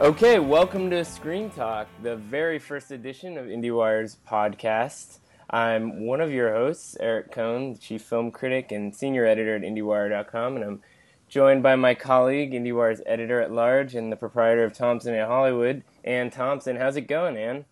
Okay, welcome to Screen Talk, the very first edition of IndieWire's podcast. I'm one of your hosts, Eric Cohn, the chief film critic and senior editor at IndieWire.com, and I'm joined by my colleague, IndieWire's editor-at-large and the proprietor of Thompson in Hollywood, Anne Thompson. How's it going, Anne?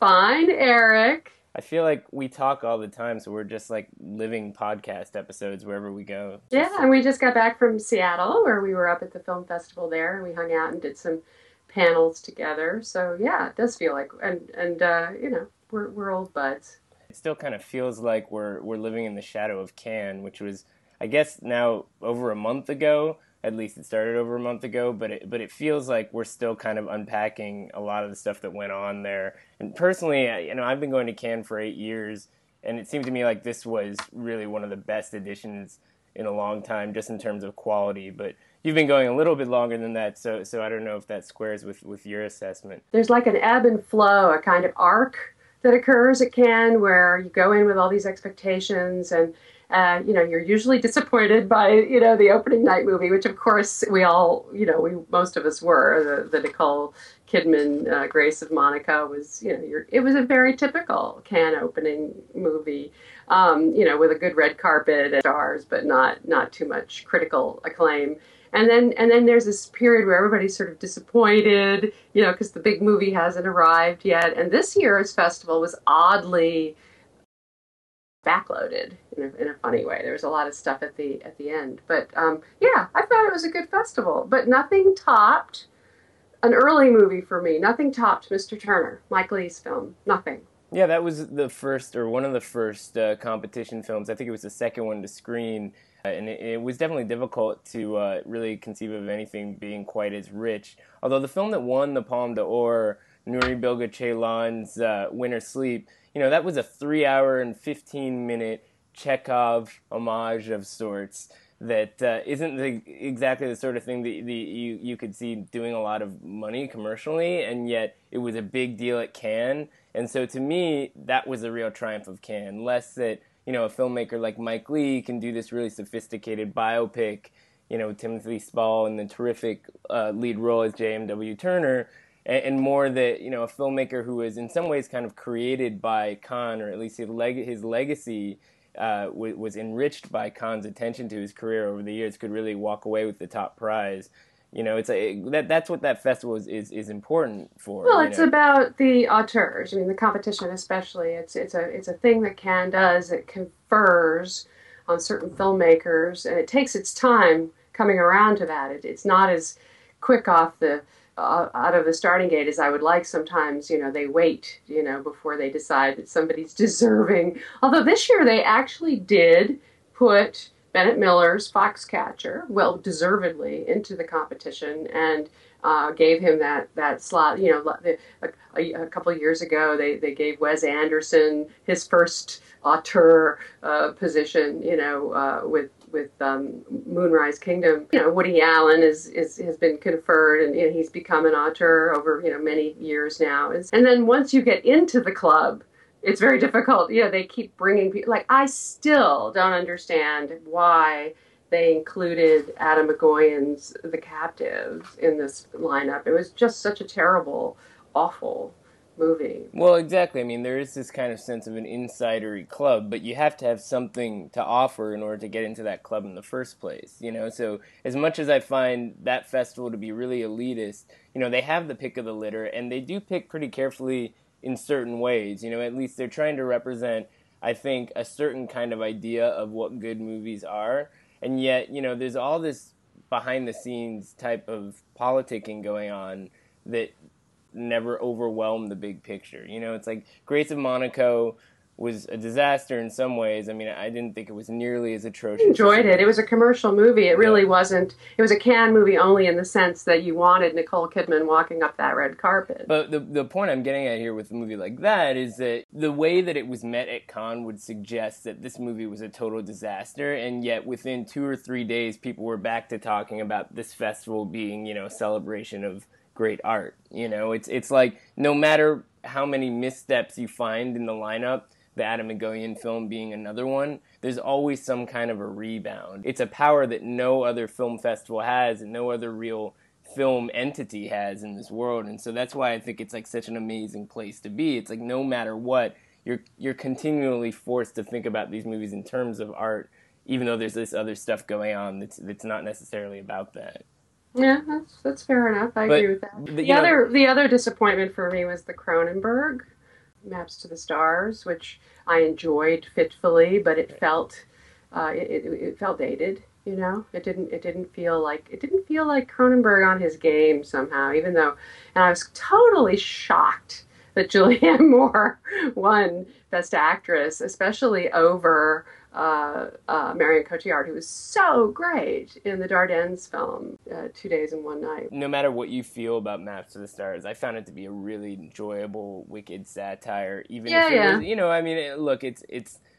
Fine, Eric. I feel like we talk all the time, so we're just like living podcast episodes wherever we go. Yeah, and we just got back from Seattle, where we were up at the film festival there, and we hung out and did some panels together. So yeah, it does feel like, and you know, we're old buds. It still kind of feels like we're living in the shadow of Cannes, which was, I guess, now over a month ago. At least it started over a month ago, but it feels like we're still kind of unpacking a lot of the stuff that went on there. And personally, you know, I've been going to Cannes for 8 years, and it seemed to me like this was really one of the best editions in a long time, just in terms of quality. But you've been going a little bit longer than that, so I don't know if that squares with your assessment. There's like an ebb and flow, a kind of arc that occurs at Cannes where you go in with all these expectations and you know, you're usually disappointed by, you know, the opening night movie, which of course we all, you know, most of us were. The Nicole Kidman Grace of Monaco was, you know, it was a very typical Cannes opening movie, you know, with a good red carpet and stars, but not too much critical acclaim. And then there's this period where everybody's sort of disappointed, you know, because the big movie hasn't arrived yet. And this year's festival was oddly backloaded in a funny way. There was a lot of stuff at the end, but yeah, I thought it was a good festival, but nothing topped an early movie for me. Nothing topped Mr. Turner, Mike Lee's film. Nothing. Yeah, that was the first or one of the first competition films. I think it was the second one to screen, and it was definitely difficult to really conceive of anything being quite as rich. Although the film that won the Palme d'Or, Nuri Bilge Ceylan's Winter Sleep, you know, that was a 3 hour and 15-minute Chekhov homage of sorts that isn't exactly the sort of thing that you could see doing a lot of money commercially, and yet it was a big deal at Cannes. And so to me, that was the real triumph of Cannes, less that, you know, a filmmaker like Mike Lee can do this really sophisticated biopic, you know, Timothy Spall in the terrific lead role as J.M.W. Turner, and more that, you know, a filmmaker who was in some ways kind of created by Cannes, or at least his legacy was enriched by Cannes' attention to his career over the years, could really walk away with the top prize. You know, it's that's what that festival is important for. Well, it's about the auteurs. I mean, the competition especially. It's a thing that Cannes does. It confers on certain filmmakers, and it takes its time coming around to that. It's not as quick off the out of the starting gate as I would like sometimes. You know, they wait, you know, before they decide that somebody's deserving. Although this year they actually did put Bennett Miller's Foxcatcher, well deservedly, into the competition and gave him that slot. You know, a couple of years ago they gave Wes Anderson his first auteur position, you know, with Moonrise Kingdom. You know, Woody Allen has been conferred, and you know, he's become an auteur over, you know, many years now. And then once you get into the club, it's very difficult. You know, they keep bringing people. Like, I still don't understand why they included Adam McGoyan's The Captives in this lineup. It was just such a terrible, awful movie. Well, exactly. I mean, there is this kind of sense of an insidery club, but you have to have something to offer in order to get into that club in the first place, you know? So as much as I find that festival to be really elitist, you know, they have the pick of the litter, and they do pick pretty carefully in certain ways. You know, at least they're trying to represent, I think, a certain kind of idea of what good movies are. And yet, you know, there's all this behind-the-scenes type of politicking going on that never overwhelm the big picture. You know, it's like Grace of Monaco was a disaster in some ways. I mean, I didn't think it was nearly as atrocious. I enjoyed it. It was a commercial movie. It really wasn't. It was a Cannes movie only in the sense that you wanted Nicole Kidman walking up that red carpet. But the point I'm getting at here with a movie like that is that the way that it was met at Cannes would suggest that this movie was a total disaster, and yet within 2 or 3 days, people were back to talking about this festival being, you know, a celebration of great art. You know, it's like no matter how many missteps you find in the lineup, the Adam McGoyan film being another one, there's always some kind of a rebound. It's a power that no other film festival has and no other real film entity has in this world. And so that's why I think it's like such an amazing place to be. It's like no matter what, you're continually forced to think about these movies in terms of art, even though there's this other stuff going on that's not necessarily about that. Yeah, that's fair enough. I agree with that. The other disappointment for me was the Cronenberg, Maps to the Stars, which I enjoyed fitfully, but it felt it felt dated. You know, it didn't feel like Cronenberg on his game somehow. Even though, and I was totally shocked that Julianne Moore won Best Actress, especially over Marion Cotillard, who was so great in the Dardenne film, 2 Days and One Night. No matter what you feel about Maps to the Stars, I found it to be a really enjoyable, wicked satire. Even if it was, you know, I mean, look, it's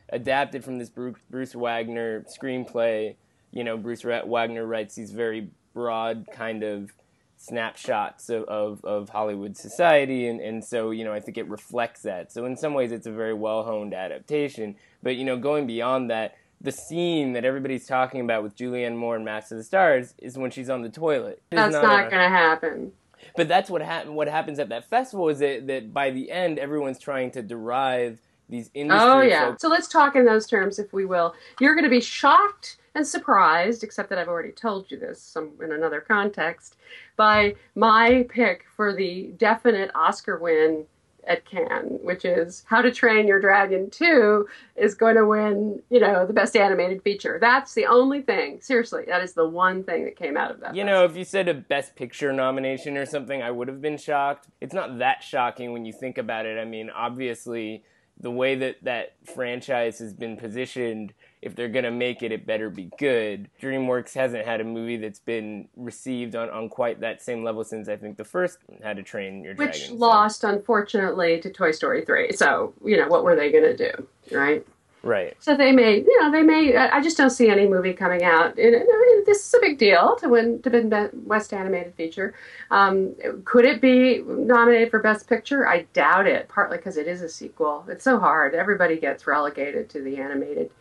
adapted from this Bruce Wagner screenplay. You know, Bruce Wagner writes these very broad kind of snapshots of Hollywood society, and so, you know, I think it reflects that. So in some ways it's a very well-honed adaptation, but, you know, going beyond that, the scene that everybody's talking about with Julianne Moore in Maps to the Stars is when she's on the toilet. That's not going to happen. But that's what happens at that festival is that by the end everyone's trying to derive these industries. Oh, yeah. So let's talk in those terms, if we will. You're going to be shocked and surprised, except that I've already told you this in another context, by my pick for the definite Oscar win at Cannes, which is How to Train Your Dragon 2 is going to win, you know, the Best Animated Feature. That's the only thing. Seriously, that is the one thing that came out of that. You know, if you said a Best Picture nomination or something, I would have been shocked. It's not that shocking when you think about it. I mean, obviously, the way that franchise has been positioned, if they're going to make it better be good. DreamWorks hasn't had a movie that's been received on quite that same level since, I think, the first How to Train Your Dragon. Which lost, unfortunately, to Toy Story 3. So, you know, what were they going to do, right? Right. So they may, I just don't see any movie coming out. And this is a big deal to win, to be Best Animated Feature. Could it be nominated for Best Picture? I doubt it, partly because it is a sequel. It's so hard. Everybody gets relegated to the animated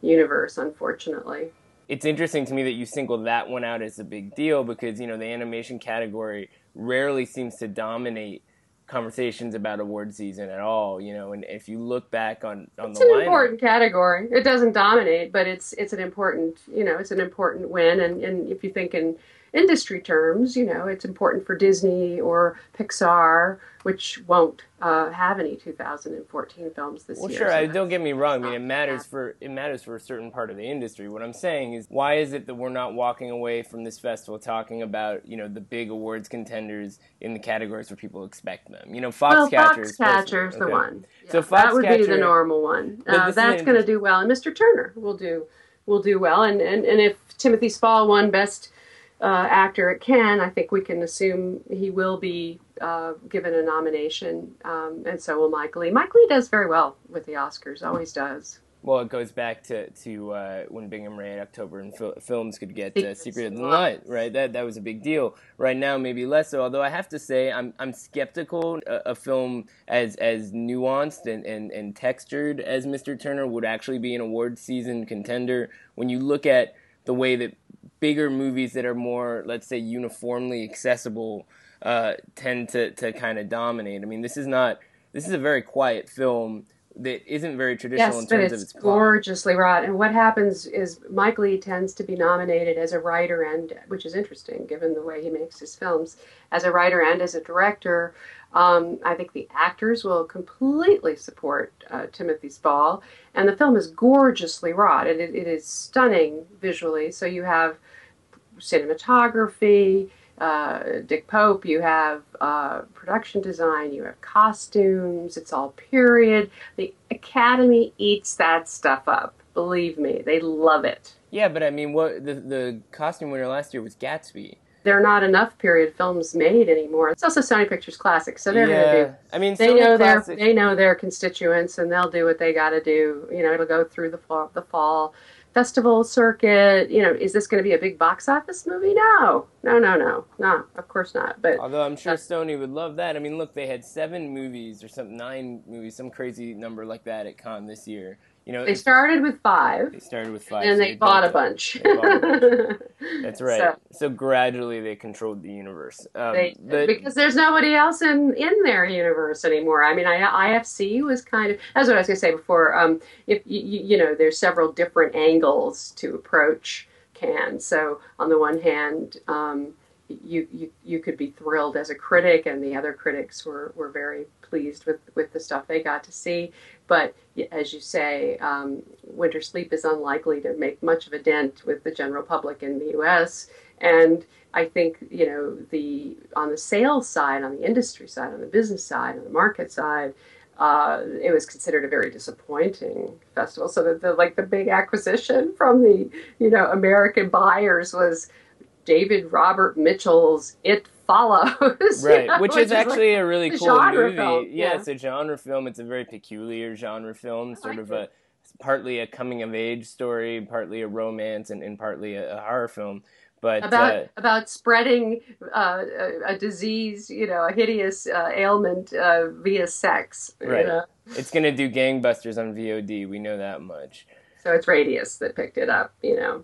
universe, unfortunately. It's interesting to me that you single that one out as a big deal because, you know, the animation category rarely seems to dominate conversations about award season at all, you know, and if you look back on the lineup. It's an important category. It doesn't dominate, but it's an important, you know, it's an important win, and if you think in industry terms, you know, it's important for Disney or Pixar, which won't have any 2014 films this year. Well, sure, don't get me wrong. I mean, it matters for a certain part of the industry. What I'm saying is, why is it that we're not walking away from this festival talking about, you know, the big awards contenders in the categories where people expect them? You know, Foxcatcher's the one. Yeah, so that would be the normal one. That's going to do well, and Mr. Turner will do well, and if Timothy Spall won Best Actor at Cannes, I think we can assume he will be given a nomination, and so will Mike Lee. Mike Lee does very well with the Oscars, always does. Well, it goes back to when Bingham Ray in October and films could get Secret of the Night, right? That was a big deal. Right now, maybe less so, although I have to say I'm skeptical a film as nuanced and textured as Mr. Turner would actually be an award season contender when you look at the way that bigger movies that are more, let's say, uniformly accessible tend to kind of dominate. I mean, this is a very quiet film that isn't very traditional in terms of its plot. Yes, but it's gorgeously wrought. And what happens is Mike Lee tends to be nominated as a writer and, which is interesting given the way he makes his films, as a writer and as a director. I think the actors will completely support Timothy Spall. And the film is gorgeously wrought. It is stunning visually. So you have cinematography, Dick Pope, you have production design, you have costumes, it's all period. The Academy eats that stuff up. Believe me, they love it. Yeah, but I mean, what the costume winner last year was Gatsby. There are not enough period films made anymore. It's also Sony Pictures Classics, so they're going to do. I mean, they know their constituents, and they'll do what they got to do. You know, it'll go through the fall festival circuit. You know, is this going to be a big box office movie? No, of course not. But although I'm sure Sony would love that. I mean, look, they had 7 movies or some 9 movies, some crazy number like that at Cannes this year. You know, they started with five. They started with five. And so they bought a bunch. That's right. So gradually they controlled the universe. Because there's nobody else in their universe anymore. I mean, IFC was kind of... That's what I was going to say before. If you know, there's several different angles to approach Cannes. So on the one hand... You could be thrilled as a critic, and the other critics were very pleased with the stuff they got to see. But as you say, Winter Sleep is unlikely to make much of a dent with the general public in the U.S. And I think, you know, on the sales side, on the industry side, on the business side, on the market side, it was considered a very disappointing festival. So that the big acquisition from the, you know, American buyers was David Robert Mitchell's It Follows. Right, you know, which is actually a really cool movie. Film. Yeah, it's a genre film. It's a very peculiar genre film, partly a coming-of-age story, partly a romance, and partly a horror film. But about spreading a disease, you know, a hideous ailment via sex. Right. You know? It's going to do gangbusters on VOD. We know that much. So it's Radius that picked it up, you know.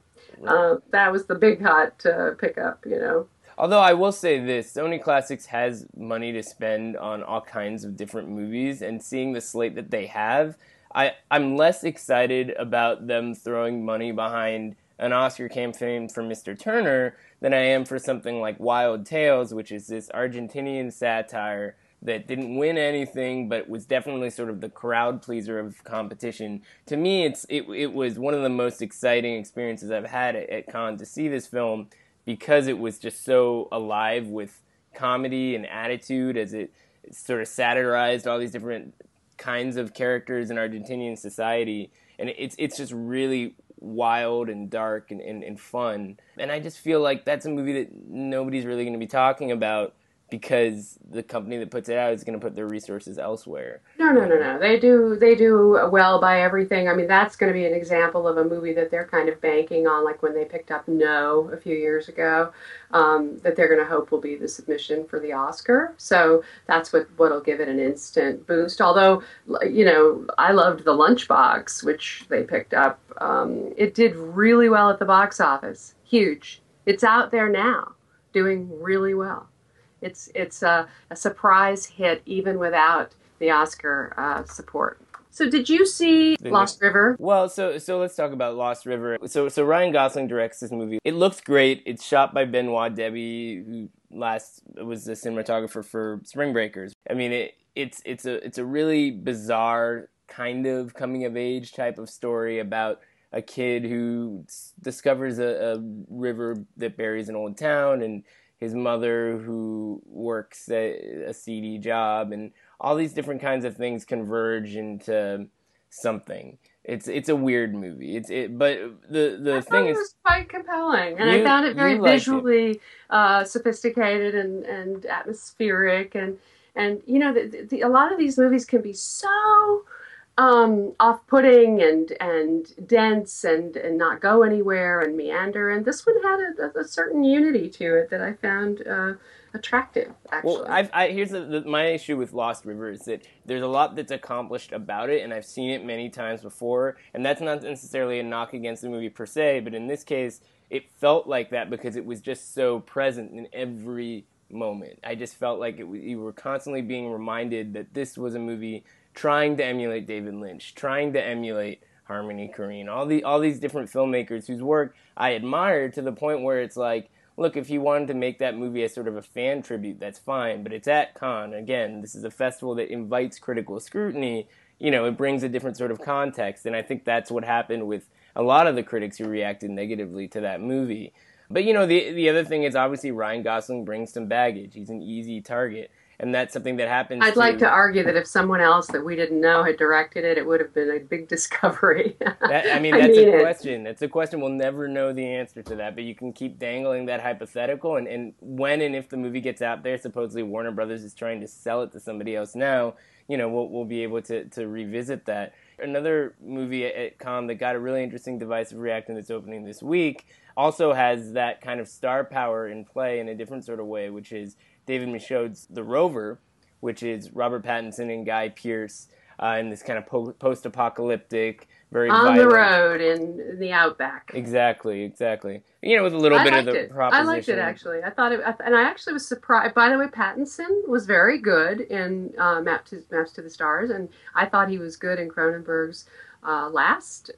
That was the big hot pickup, you know. Although I will say this, Sony Classics has money to spend on all kinds of different movies, and seeing the slate that they have, I'm less excited about them throwing money behind an Oscar campaign for Mr. Turner than I am for something like Wild Tales, which is this Argentinian satire that didn't win anything, but was definitely sort of the crowd pleaser of competition. To me, it was one of the most exciting experiences I've had at Cannes to see this film, because it was just so alive with comedy and attitude as it sort of satirized all these different kinds of characters in Argentinian society, and it's just really wild and dark and fun. And I just feel like that's a movie that nobody's really going to be talking about, because the company that puts it out is going to put their resources elsewhere. No. They do well by everything. I mean, that's going to be an example of a movie that they're kind of banking on, like when they picked up No a few years ago, that they're going to hope will be the submission for the Oscar. So that's what'll give it an instant boost. Although, you know, I loved The Lunchbox, which they picked up. It did really well at the box office. Huge. It's out there now, doing really well. It's a surprise hit, even without the Oscar support. So did you see Lost River? Well, so let's talk about Lost River. So Ryan Gosling directs this movie. It looks great. It's shot by Benoit Debby, who last was the cinematographer for Spring Breakers. I mean, it's a really bizarre kind of coming-of-age type of story about a kid who discovers a river that buries an old town, and his mother who works a seedy job, and all these different kinds of things converge into something. It's a weird movie. But the thing is, it was quite compelling, and I found it very visually sophisticated and atmospheric, and you know, a lot of these movies can be so off-putting and dense and not go anywhere and meander. And this one had a certain unity to it that I found attractive, actually. Well, here's my issue with Lost River is that there's a lot that's accomplished about it, and I've seen it many times before. And that's not necessarily a knock against the movie per se, but in this case, it felt like that because it was just so present in every moment. I just felt like you were constantly being reminded that this was a movie trying to emulate David Lynch, trying to emulate Harmony Korine, all these different filmmakers whose work I admire, to the point where it's like, look, if you wanted to make that movie as sort of a fan tribute, that's fine, but it's at Cannes. Again, this is a festival that invites critical scrutiny. You know, it brings a different sort of context, and I think that's what happened with a lot of the critics who reacted negatively to that movie. But, you know, the other thing is, obviously, Ryan Gosling brings some baggage. He's an easy target. And that's something that happens. I'd like to argue that if someone else that we didn't know had directed it, it would have been a big discovery. That's a question. That's a question. We'll never know the answer to that, but you can keep dangling that hypothetical. And when and if the movie gets out there, supposedly Warner Brothers is trying to sell it to somebody else now, you know, we'll be able to revisit that. Another movie at Cannes that got a really interesting divisive reaction that's opening this week also has that kind of star power in play in a different sort of way, which is David Michaud's The Rover, which is Robert Pattinson and Guy Pearce. in this kind of post-apocalyptic, very violent. The road in the outback. Exactly. You know, with a little bit of the proposition. I liked it, actually. I thought it, and I actually was surprised. By the way, Pattinson was very good in Maps to the Stars, and I thought he was good in Cronenberg's last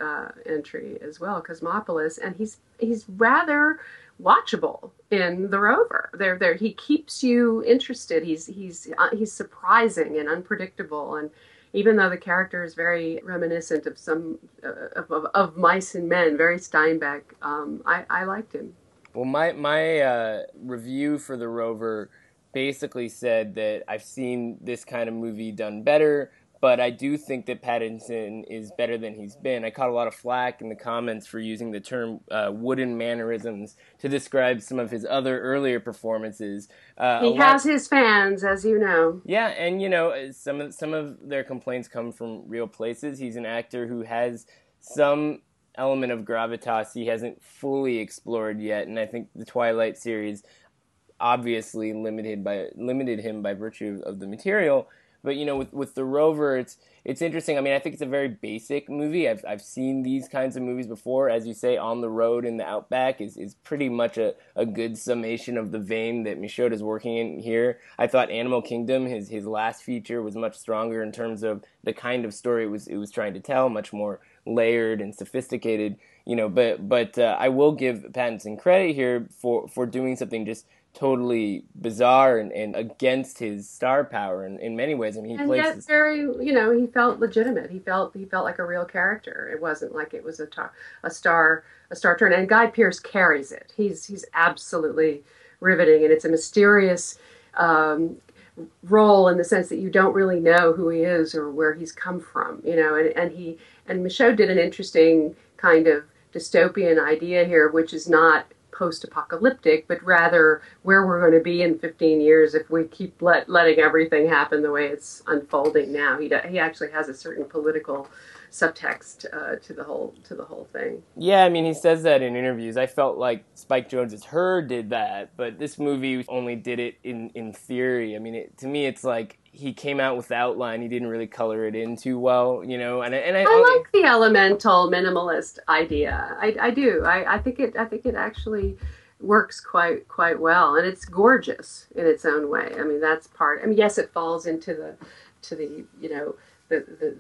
entry as well, Cosmopolis, and he's rather watchable in The Rover. There he keeps you interested. He's surprising and unpredictable, and even though the character is very reminiscent of some of Mice and Men, very Steinbeck, I liked him. Well, my review for The Rover basically said that I've seen this kind of movie done better, but I do think that Pattinson is better than he's been. I caught a lot of flack in the comments for using the term wooden mannerisms to describe some of his other earlier performances. He has his fans, as you know. Yeah, and you know, some of their complaints come from real places. He's an actor who has some element of gravitas he hasn't fully explored yet, and I think the Twilight series obviously limited him by virtue of the material. But, you know, with The Rover, it's interesting. I mean, I think it's a very basic movie. I've seen these kinds of movies before. As you say, On the Road in the Outback is pretty much a good summation of the vein that Michaud is working in here. I thought Animal Kingdom, his last feature, was much stronger in terms of the kind of story it was trying to tell, much more layered and sophisticated, you know. But I will give Pattinson credit here for doing something just totally bizarre and against his star power in many ways. I mean, he felt legitimate. He felt like a real character. It wasn't like it was a star turn. And Guy Pearce carries it. He's absolutely riveting, and it's a mysterious role in the sense that you don't really know who he is or where he's come from. You know, and Michaud did an interesting kind of dystopian idea here, which is not post-apocalyptic, but rather where we're going to be in 15 years if we keep letting everything happen the way it's unfolding now. He actually has a certain political subtext to the whole thing. Yeah, I mean, he says that in interviews. I felt like Spike Jonze's Her did that, but this movie only did it in theory. I mean, to me, it's like he came out with the outline. He didn't really color it in too well, you know. And I like the elemental minimalist idea. I do. I think it actually works quite well, and it's gorgeous in its own way. I mean, that's part. I mean, yes, it falls into the you know,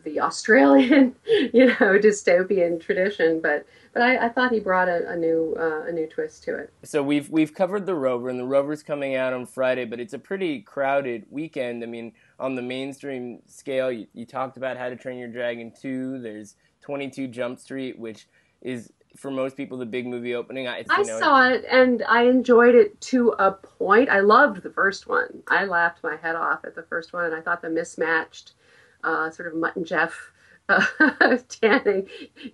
the Australian, you know, dystopian tradition, but I thought he brought a new twist to it. So we've covered The Rover, and The Rover's coming out on Friday, but it's a pretty crowded weekend. I mean, on the mainstream scale, you talked about How to Train Your Dragon 2. There's 22 Jump Street, which is, for most people, the big movie opening. I saw it, and I enjoyed it to a point. I loved the first one. I laughed my head off at the first one, and I thought the mismatched sort of Mutt and Jeff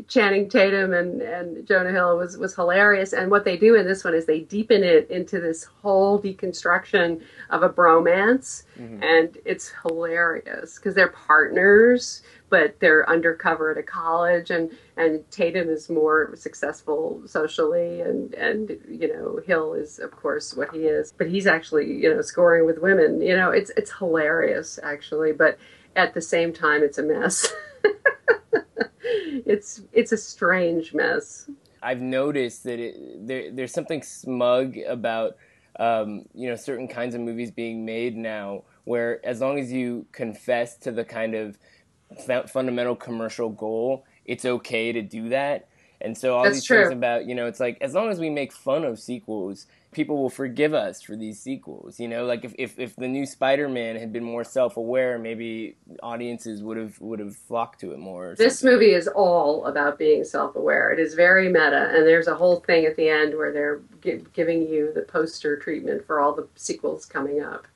Channing Tatum and Jonah Hill was hilarious. And what they do in this one is they deepen it into this whole deconstruction of a bromance. Mm-hmm. And it's hilarious because they're partners, but they're undercover at a college, and Tatum is more successful socially, and you know, Hill is, of course, what he is, but he's actually, you know, scoring with women. You know, it's hilarious, actually, but at the same time, it's a mess. It's a strange mess. I've noticed that there's something smug about you know, certain kinds of movies being made now, where as long as you confess to the kind of fundamental commercial goal, it's okay to do that. And so all That's these true. Things about, you know, it's like, as long as we make fun of sequels, people will forgive us for these sequels, you know? Like if the new Spider-Man had been more self-aware, maybe audiences would have flocked to it more. This movie is all about being self-aware. It is very meta, and there's a whole thing at the end where they're giving you the poster treatment for all the sequels coming up.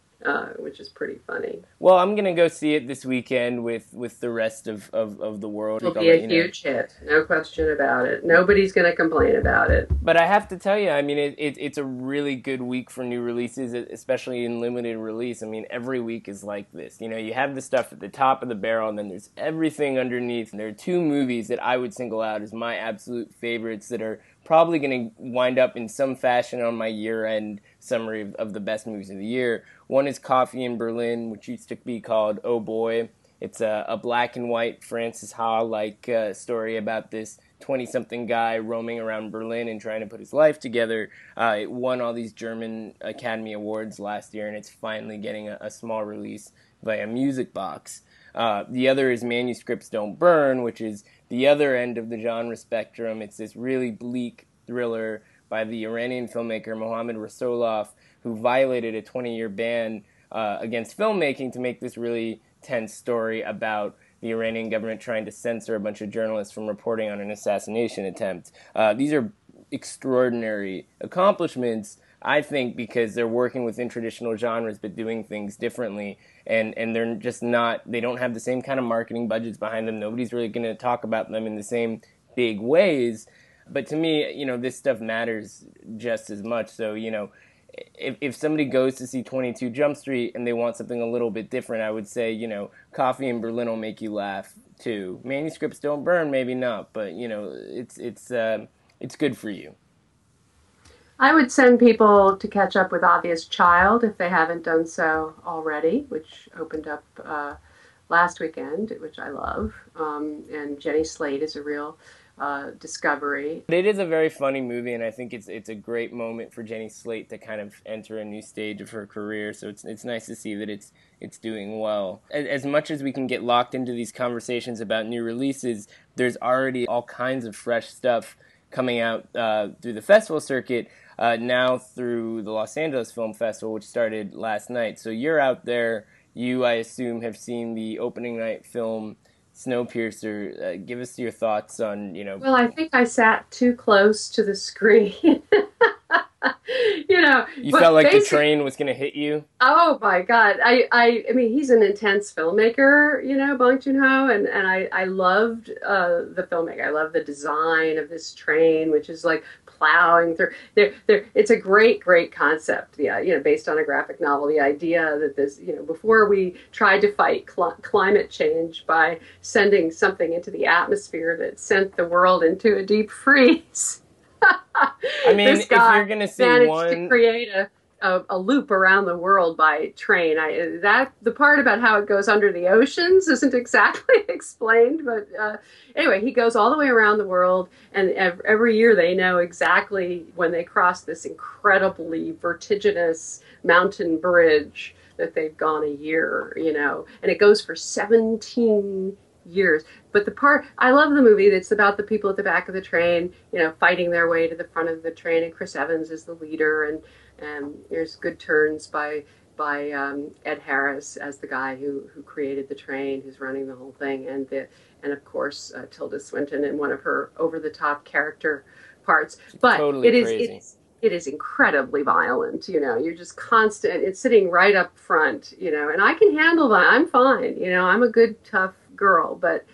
Which is pretty funny. Well, I'm going to go see it this weekend with the rest of the world. It'll be a huge hit, no question about it. Nobody's going to complain about it. But I have to tell you, I mean, it's a really good week for new releases, especially in limited release. I mean, every week is like this. You know, you have the stuff at the top of the barrel, and then there's everything underneath. And there are two movies that I would single out as my absolute favorites that are probably going to wind up in some fashion on my year-end summary of the best movies of the year. One is Coffee in Berlin, which used to be called Oh Boy. It's a black and white Francis Ha-like story about this 20-something guy roaming around Berlin and trying to put his life together. It won all these German Academy Awards last year, and it's finally getting a small release via Music Box. The other is Manuscripts Don't Burn, which is the other end of the genre spectrum. It's this really bleak thriller by the Iranian filmmaker Mohammad Rasulov, who violated a 20-year ban against filmmaking to make this really tense story about the Iranian government trying to censor a bunch of journalists from reporting on an assassination attempt. These are extraordinary accomplishments, I think, because they're working within traditional genres but doing things differently, and they're just not, they don't have the same kind of marketing budgets behind them. Nobody's really going to talk about them in the same big ways. But to me, you know, this stuff matters just as much. So, you know, if somebody goes to see 22 Jump Street and they want something a little bit different, I would say, you know, Coffee in Berlin will make you laugh too. Manuscripts Don't Burn, maybe not, but you know, it's good for you. I would send people to catch up with Obvious Child if they haven't done so already, which opened up last weekend, which I love. And Jenny Slate is a real discovery. But it is a very funny movie, and I think it's a great moment for Jenny Slate to kind of enter a new stage of her career. So it's nice to see that it's doing well. As much as we can get locked into these conversations about new releases, there's already all kinds of fresh stuff coming out through the festival circuit, now through the Los Angeles Film Festival, which started last night. So you're out there. You, I assume, have seen the opening night film Snowpiercer. Give us your thoughts on, you know... Well, I think I sat too close to the screen. You know... You felt like the train was going to hit you? Oh, my God. I mean, he's an intense filmmaker, you know, Bong Joon-ho, and I loved the filmmaker. I loved the design of this train, which is like plowing through. It's a great, great concept, yeah, you know, based on a graphic novel. The idea that this, you know, before we tried to fight climate change by sending something into the atmosphere that sent the world into a deep freeze... I mean, if you're going to see one... to create a loop around the world by train. The part about how it goes under the oceans isn't exactly explained, but anyway, he goes all the way around the world, and every year they know exactly when they cross this incredibly vertiginous mountain bridge that they've gone a year, you know, and it goes for 17 years. But the part, I love the movie that's about the people at the back of the train, you know, fighting their way to the front of the train, and Chris Evans is the leader, and there's good turns by Ed Harris as the guy who created the train, who's running the whole thing, and of course Tilda Swinton in one of her over-the-top character parts. But totally it is incredibly violent, you know, you're just constant, it's sitting right up front, you know, and I can handle that, I'm fine, you know, I'm a good, tough girl, but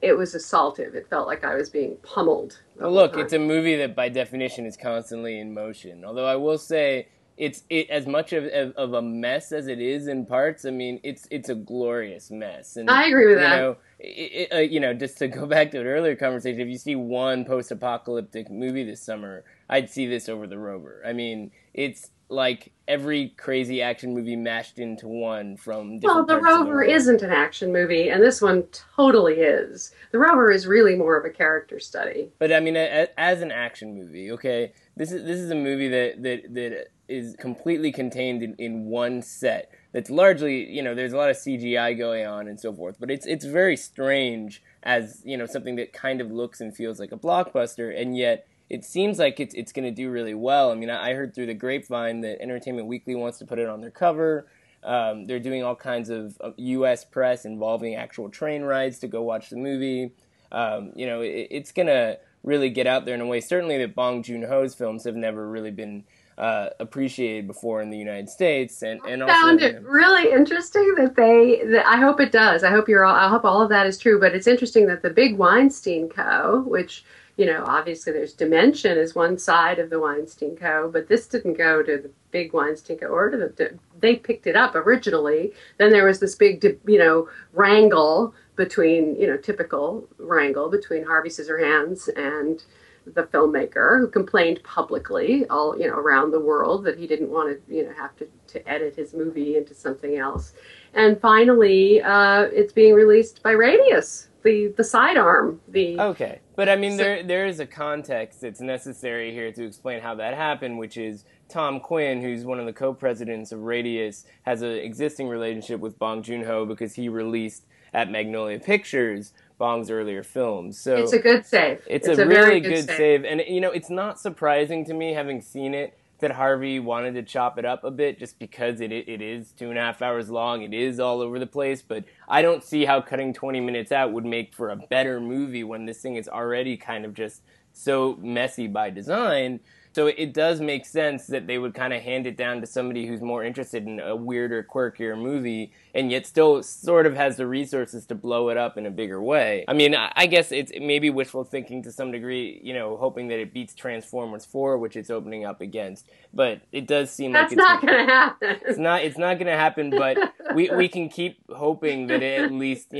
it was assaultive. It felt like I was being pummeled. Well, look, it's a movie that by definition is constantly in motion. Although I will say it's as much of a mess as it is in parts. I mean, it's a glorious mess. And I agree with that. Know, you know, just to go back to an earlier conversation, if you see one post-apocalyptic movie this summer, I'd see this over The Rover. I mean, it's like every crazy action movie mashed into one from different parts of the world. Well, The Rover isn't an action movie, and this one totally is. The Rover is really more of a character study. But I mean, as an action movie, okay, this is a movie that is completely contained in one set. That's largely, you know, there's a lot of CGI going on and so forth, but it's very strange as, you know, something that kind of looks and feels like a blockbuster, and yet it seems like it's going to do really well. I mean, I heard through the grapevine that Entertainment Weekly wants to put it on their cover. They're doing all kinds of U.S. press involving actual train rides to go watch the movie. You know, it's going to really get out there in a way, certainly that Bong Joon-ho's films have never really been appreciated before in the United States, and also, I found it really interesting that I hope it does. I hope all of that is true. But it's interesting that the big Weinstein Co., which, you know, obviously there's Dimension is one side of the Weinstein Co., but this didn't go to the big Weinstein Co. or they picked it up originally. Then there was this big, you know, wrangle between, you know, typical wrangle between Harvey Scissorhands and the filmmaker, who complained publicly all around the world that he didn't want to have to edit his movie into something else. And finally, it's being released by Radius, the sidearm. Okay, but I mean, there is a context that's necessary here to explain how that happened, which is Tom Quinn, who's one of the co-presidents of Radius, has an existing relationship with Bong Joon-ho because he released at Magnolia Pictures Bong's earlier films. So it's a good save. It's a really good save. And, it's not surprising to me, having seen it, that Harvey wanted to chop it up a bit, just because it is 2.5 hours long. It is all over the place, but I don't see how cutting 20 minutes out would make for a better movie when this thing is already kind of just so messy by design. So it does make sense that they would kind of hand it down to somebody who's more interested in a weirder, quirkier movie, and yet still sort of has the resources to blow it up in a bigger way. I mean, I guess it's maybe wishful thinking to some degree, hoping that it beats Transformers 4, which it's opening up against. But it does seem like it's not going to happen. It's not going to happen, but we can keep hoping that it at least,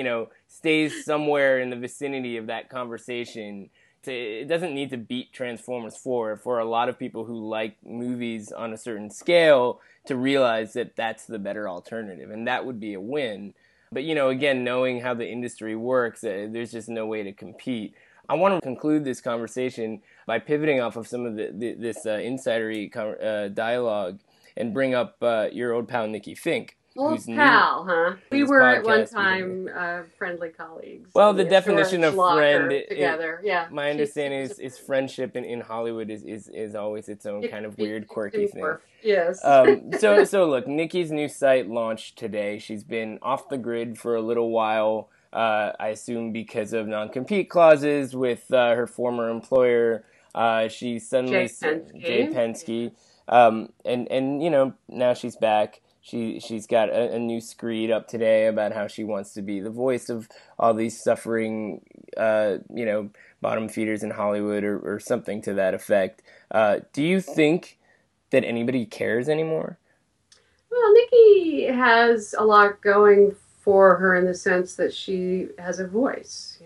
stays somewhere in the vicinity of that conversation. It doesn't need to beat Transformers 4 for a lot of people who like movies on a certain scale to realize that that's the better alternative, and that would be a win. But, again, knowing how the industry works, there's just no way to compete. I want to conclude this conversation by pivoting off of some of this insidery dialogue and bring up your old pal Nikki Fink. Old pal, huh? We were at one time friendly colleagues. Well, the definition of friend together, yeah. My understanding is friendship in Hollywood is always its own kind of weird, quirky thing. Yes. So look, Nikki's new site launched today. She's been off the grid for a little while. I assume because of non-compete clauses with her former employer. She suddenly Jay Penske, and now she's back. She's got a new screed up today about how she wants to be the voice of all these suffering, bottom feeders in Hollywood or something to that effect. Do you think that anybody cares anymore? Well, Nikki has a lot going for her in the sense that she has a voice,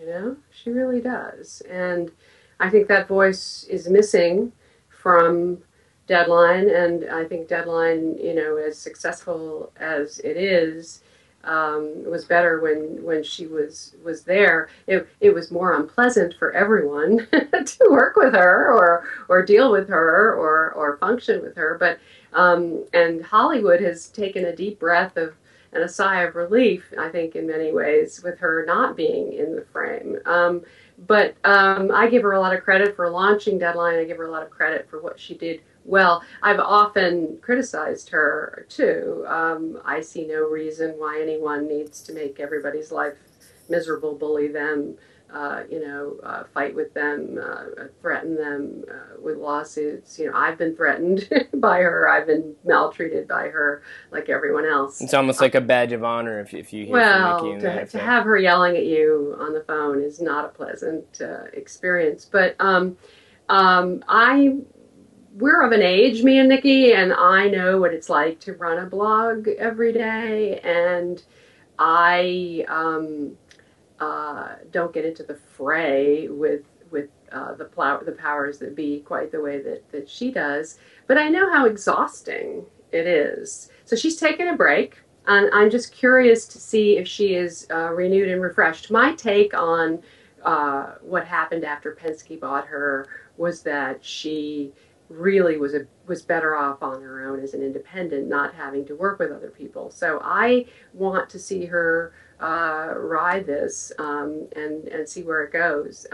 She really does. And I think that voice is missing from Deadline, and I think Deadline, as successful as it is, was better when she was there. It was more unpleasant for everyone to work with her or deal with her or function with her. But and Hollywood has taken a deep breath and a sigh of relief, I think, in many ways, with her not being in the frame. But I give her a lot of credit for launching Deadline. I give her a lot of credit for what she did. Well, I've often criticized her, too. I see no reason why anyone needs to make everybody's life miserable, bully them, fight with them, threaten them with lawsuits. I've been threatened by her. I've been maltreated by her like everyone else. It's almost like a badge of honor if you hear from Nikki. Well, to have her yelling at you on the phone is not a pleasant experience. But we're of an age, me and Nikki, and I know what it's like to run a blog every day, and I don't get into the fray with the powers that be quite the way that she does, but I know how exhausting it is. So she's taken a break, and I'm just curious to see if she is renewed and refreshed. My take on what happened after Penske bought her was that she really was better off on her own as an independent, not having to work with other people. So I want to see her ride this and see where it goes.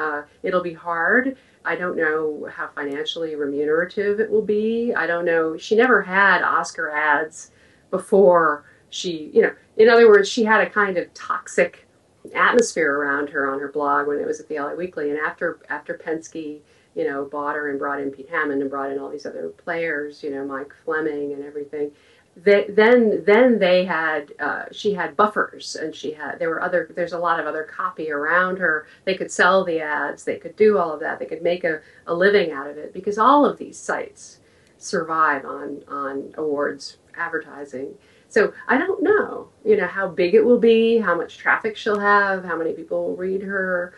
It'll be hard. I don't know how financially remunerative it will be. I don't know. She never had Oscar ads before. In other words, she had a kind of toxic atmosphere around her on her blog when it was at the LA Weekly. And after Penske bought her and brought in Pete Hammond and brought in all these other players, Mike Fleming and everything. She had buffers, and there's a lot of other copy around her. They could sell the ads, they could do all of that, they could make a living out of it, because all of these sites survive on awards advertising. So I don't know, how big it will be, how much traffic she'll have, how many people will read her,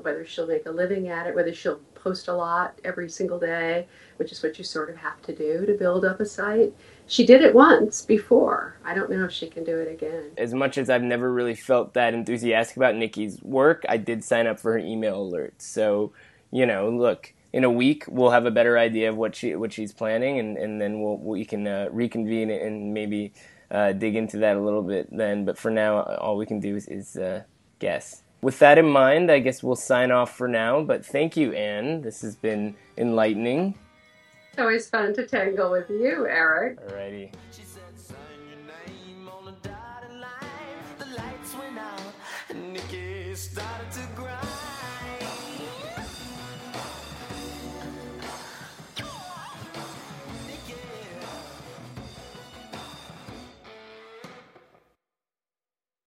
whether she'll make a living at it, whether she'll post a lot every single day, which is what you sort of have to do to build up a site. She did it once before. I don't know if she can do it again. As much as I've never really felt that enthusiastic about Nikki's work, I did sign up for her email alerts. So, you know, look, in a week we'll have a better idea of what she's planning, and then we can reconvene and maybe dig into that a little bit then. But for now, all we can do is guess. With that in mind, I guess we'll sign off for now, but thank you, Anne. This has been enlightening. It's always fun to tangle with you, Eric. Alrighty. She said, sign your name on a dotted line. The lights went out and Nikki started to